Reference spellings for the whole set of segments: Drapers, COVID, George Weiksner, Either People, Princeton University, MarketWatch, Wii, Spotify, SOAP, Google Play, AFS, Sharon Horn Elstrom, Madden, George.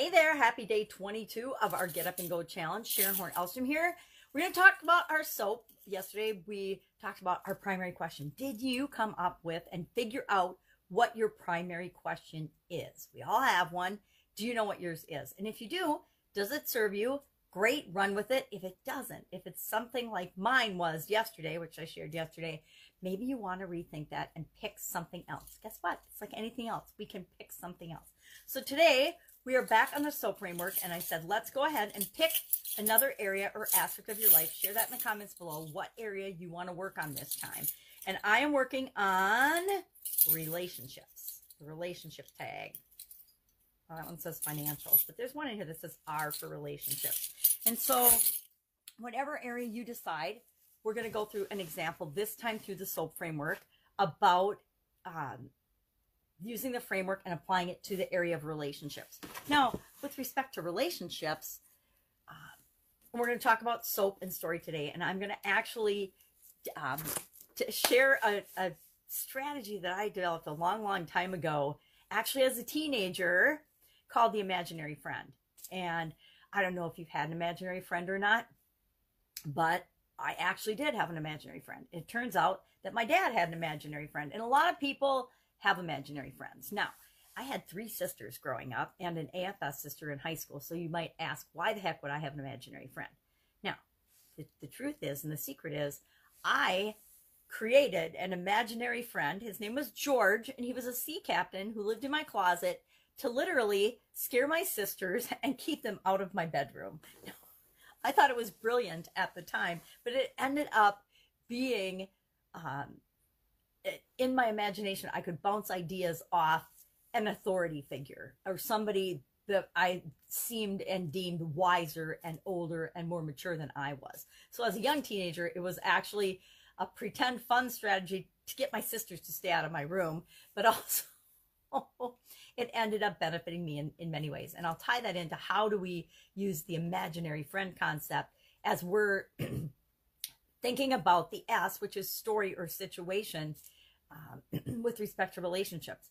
Hey there, happy day 22 of our Get Up and Go Challenge. Sharon Horn Elstrom here. We're going to talk about our SOAP. Yesterday, we talked about our primary question. Did you come up with and figure out what your primary question is? We all have one. Do you know what yours is? And if you do, does it serve you? Great, run with it. If it doesn't, if it's something like mine was yesterday, which I shared yesterday, maybe you want to rethink that and pick something else. Guess what? It's like anything else. We can pick something else. So today, we are back on the SOAP framework, and I said, let's go ahead and pick another area or aspect of your life. Share that in the comments below, what area you want to work on this time. And I am working on relationships, the relationship tag. Oh, that one says financials, but there's one in here that says R for relationships. And so whatever area you decide, we're going to go through an example this time through the SOAP framework about using the framework and applying it to the area of relationships. Now, with respect to relationships, we're going to talk about SOAP and story today, and I'm going to actually share a strategy that I developed a long time ago, actually as a teenager, called the imaginary friend. And I don't know if you've had an imaginary friend or not, but I actually did have an imaginary friend. It turns out that my dad had an imaginary friend, and a lot of people have imaginary friends. Now, I had three sisters growing up and an AFS sister in high school, so you might ask, why the heck would I have an imaginary friend? Now, the truth is, and the secret is, I created an imaginary friend. His name was George, and he was a sea captain who lived in my closet to literally scare my sisters and keep them out of my bedroom. I thought it was brilliant at the time, but it ended up being in my imagination, I could bounce ideas off an authority figure or somebody that I seemed and deemed wiser and older and more mature than I was. So as a young teenager, it was actually a pretend fun strategy to get my sisters to stay out of my room, but also it ended up benefiting me in many ways. And I'll tie that into how do we use the imaginary friend concept as we're thinking about the S, which is story or situation, with respect to relationships.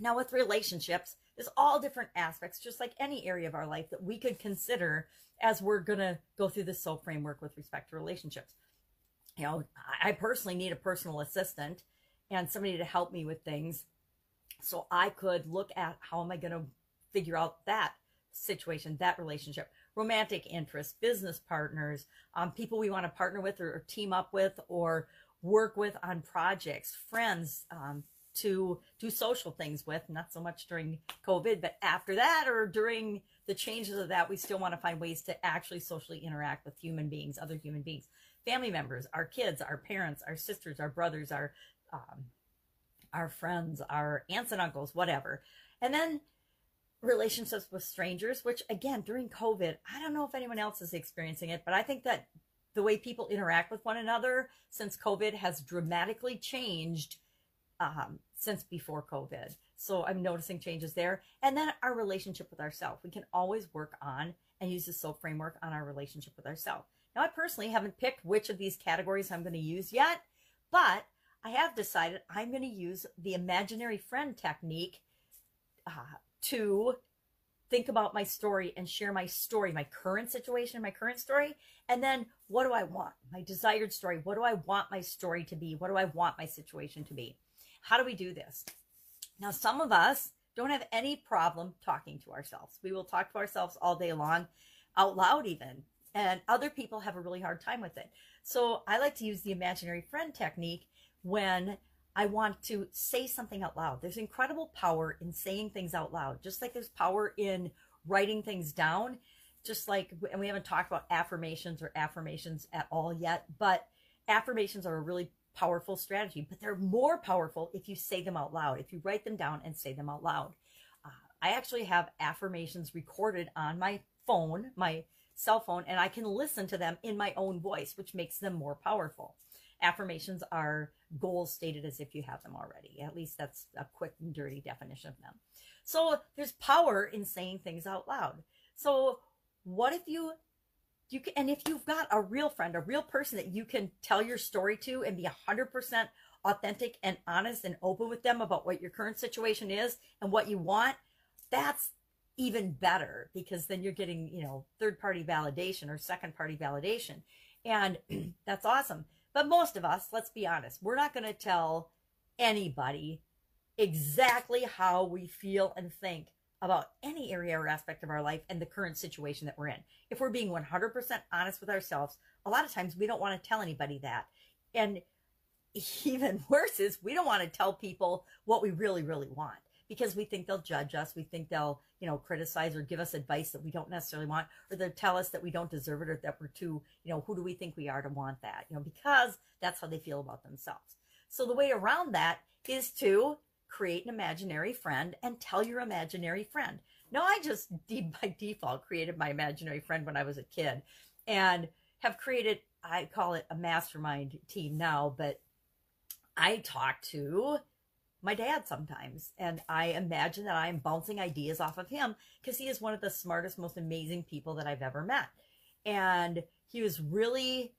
Now, with relationships, there's all different aspects, just like any area of our life, that we could consider as we're going to go through the SOAP framework with respect to relationships. You know, I personally need a personal assistant and somebody to help me with things, so I could look at how am I going to figure out that situation, that relationship. Romantic interests, business partners, people we want to partner with or team up with or work with on projects, friends to do social things with, not so much during COVID, but after that or during the changes of that, we still want to find ways to actually socially interact with human beings, other human beings, family members, our kids, our parents, our sisters, our brothers, our friends, our aunts and uncles, whatever. And then relationships with strangers, which again, during COVID, I don't know if anyone else is experiencing it, but I think that the way people interact with one another since COVID has dramatically changed since before COVID. So I'm noticing changes there. And then our relationship with ourselves. We can always work on and use the SOAP framework on our relationship with ourselves. Now, I personally haven't picked which of these categories I'm going to use yet, but I have decided I'm going to use the imaginary friend technique to think about my story and share my story, my current situation, my current story. And then what do I want? My desired story. What do I want my story to be? What do I want my situation to be? How do we do this? Now, some of us don't have any problem talking to ourselves. We will talk to ourselves all day long, out loud even. And other people have a really hard time with it. So I like to use the imaginary friend technique when I want to say something out loud. There's incredible power in saying things out loud, just like there's power in writing things down, just like, and we haven't talked about affirmations at all yet, but affirmations are a really powerful strategy, but they're more powerful if you say them out loud, if you write them down and say them out loud. I actually have affirmations recorded on my phone, my cell phone, and I can listen to them in my own voice, which makes them more powerful. Affirmations are goals stated as if you have them already. At least that's a quick and dirty definition of them. So there's power in saying things out loud. So what if you can, and if you've got a real friend, a real person that you can tell your story to and be 100% authentic and honest and open with them about what your current situation is and what you want, that's even better, because then you're getting, you know, third-party validation or second-party validation. And that's awesome. But most of us, let's be honest, we're not going to tell anybody exactly how we feel and think about any area or aspect of our life and the current situation that we're in. If we're being 100% honest with ourselves, a lot of times we don't want to tell anybody that. And even worse is we don't want to tell people what we really, really want, because we think they'll judge us. We think they'll, you know, criticize or give us advice that we don't necessarily want, or they'll tell us that we don't deserve it, or that we're too, you know, who do we think we are to want that? You know, because that's how they feel about themselves. So the way around that is to create an imaginary friend and tell your imaginary friend. Now, I just by default created my imaginary friend when I was a kid, and have created, I call it a mastermind team now, but I talk to my dad sometimes, and I imagine that I'm bouncing ideas off of him, because he is one of the smartest, most amazing people that I've ever met. And he was really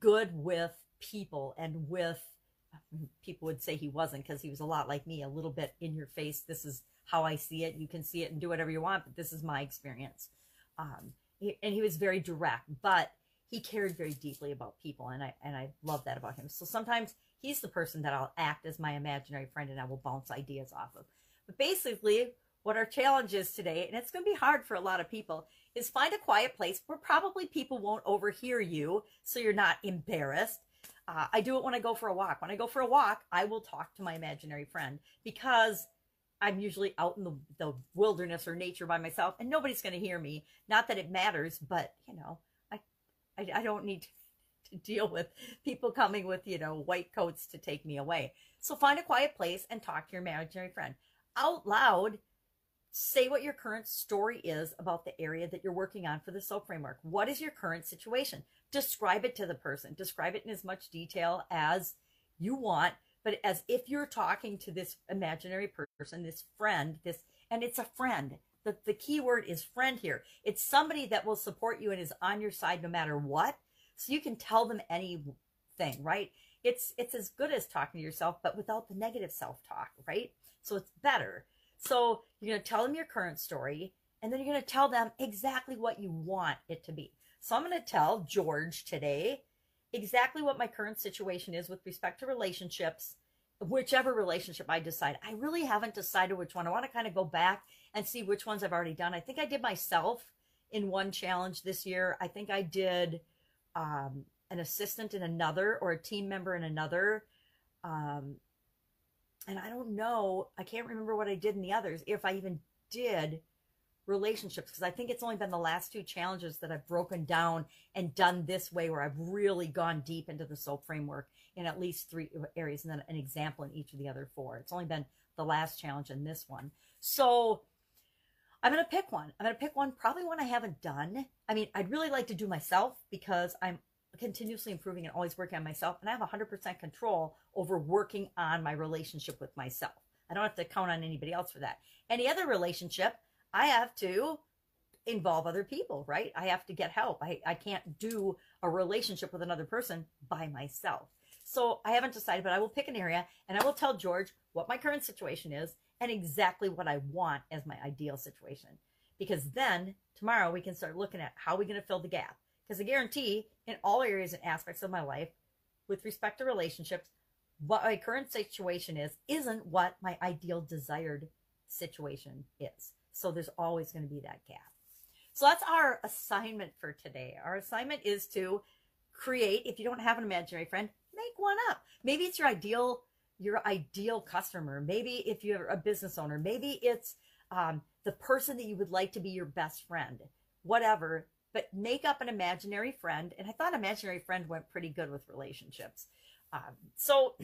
good with people, and with people would say he wasn't, because he was a lot like me, a little bit in your face. This is how I see it. You can see it and do whatever you want, but this is my experience. And he was very direct, but he cared very deeply about people. And I love that about him. So sometimes he's the person that I'll act as my imaginary friend, and I will bounce ideas off of. But basically what our challenge is today, and it's going to be hard for a lot of people, is find a quiet place where probably people won't overhear you, so you're not embarrassed. I do it when I go for a walk. When I go for a walk, I will talk to my imaginary friend, because I'm usually out in the wilderness or nature by myself, and nobody's going to hear me. Not that it matters, but, you know, I don't need to deal with people coming with, you know, white coats to take me away. So find a quiet place and talk to your imaginary friend. Out loud, say what your current story is about the area that you're working on for the SOAP framework. What is your current situation? Describe it to the person. Describe it in as much detail as you want, but as if you're talking to this imaginary person, this friend, and it's a friend. The key word is friend here. It's somebody that will support you and is on your side no matter what. So you can tell them anything, right? It's as good as talking to yourself, but without the negative self-talk, right? So it's better. So you're going to tell them your current story, and then you're going to tell them exactly what you want it to be. So I'm going to tell George today exactly what my current situation is with respect to relationships, whichever relationship I decide. I really haven't decided which one. I want to kind of go back and see which ones I've already done. I think I did myself in one challenge this year. I think I did an assistant in another, or a team member in another. And I don't know, I can't remember what I did in the others, if I even did relationships, because I think it's only been the last two challenges that I've broken down and done this way, where I've really gone deep into the SOAP framework in at least 3 areas, and then an example in each of the other 4. It's only been the last challenge and this one. So I'm going to pick one. I'm going to pick one, probably one I haven't done. I mean, I'd really like to do myself, because I'm continuously improving and always working on myself. And I have 100% control over working on my relationship with myself. I don't have to count on anybody else for that. Any other relationship, I have to involve other people, right? I have to get help. I can't do a relationship with another person by myself. So I haven't decided, but I will pick an area, and I will tell George what my current situation is and exactly what I want as my ideal situation. Because then tomorrow we can start looking at how we're going to fill the gap. Because I guarantee in all areas and aspects of my life, with respect to relationships, what my current situation is, isn't what my ideal desired situation is. So there's always going to be that gap. So that's our assignment for today. Our assignment is to create, if you don't have an imaginary friend, make one up. Maybe it's your ideal customer. Maybe if you're a business owner, maybe it's the person that you would like to be your best friend, whatever, but make up an imaginary friend. And I thought imaginary friend went pretty good with relationships. So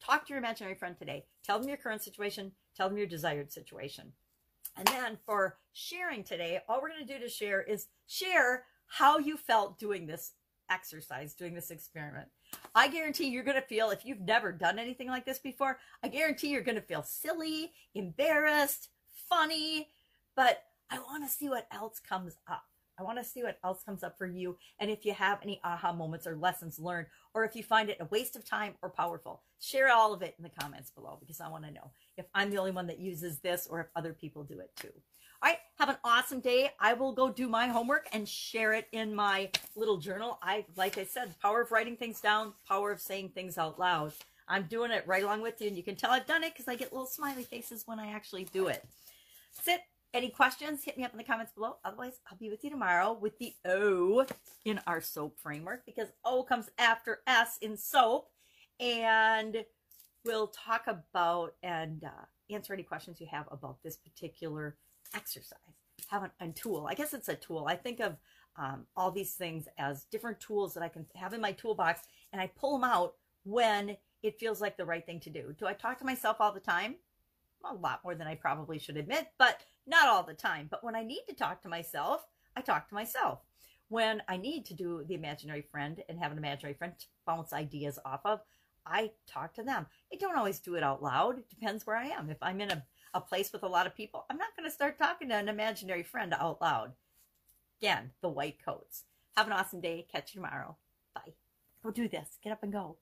talk to your imaginary friend today. Tell them your current situation. Tell them your desired situation. And then for sharing today, all we're going to do to share is share how you felt doing this exercise, doing this experiment. I guarantee you're going to feel, if you've never done anything like this before, I guarantee you're going to feel silly, embarrassed, funny, but I want to see what else comes up. I want to see what else comes up for you. And if you have any aha moments or lessons learned, or if you find it a waste of time or powerful, share all of it in the comments below, because I want to know. if I'm the only one that uses this or if other people do it too. All right, have an awesome day. I will go do my homework and share it in my little journal. Like I said, power of writing things down, power of saying things out loud. I'm doing it right along with you, and you can tell I've done it because I get little smiley faces when I actually do it. That's it. Any questions, hit me up in the comments below. Otherwise, I'll be with you tomorrow with the O in our SOAP framework, because O comes after S in SOAP. And we'll talk about and answer any questions you have about this particular exercise. Have a tool. I guess it's a tool. I think of all these things as different tools that I can have in my toolbox, and I pull them out when it feels like the right thing to do. Do I talk to myself all the time? A lot more than I probably should admit, but not all the time. But when I need to talk to myself, I talk to myself. When I need to do the imaginary friend and have an imaginary friend to bounce ideas off of, I talk to them. I don't always do it out loud. It depends where I am. If I'm in a place with a lot of people, I'm not going to start talking to an imaginary friend out loud. Again, the white coats. Have an awesome day. Catch you tomorrow. Bye. Go do this. Get up and go.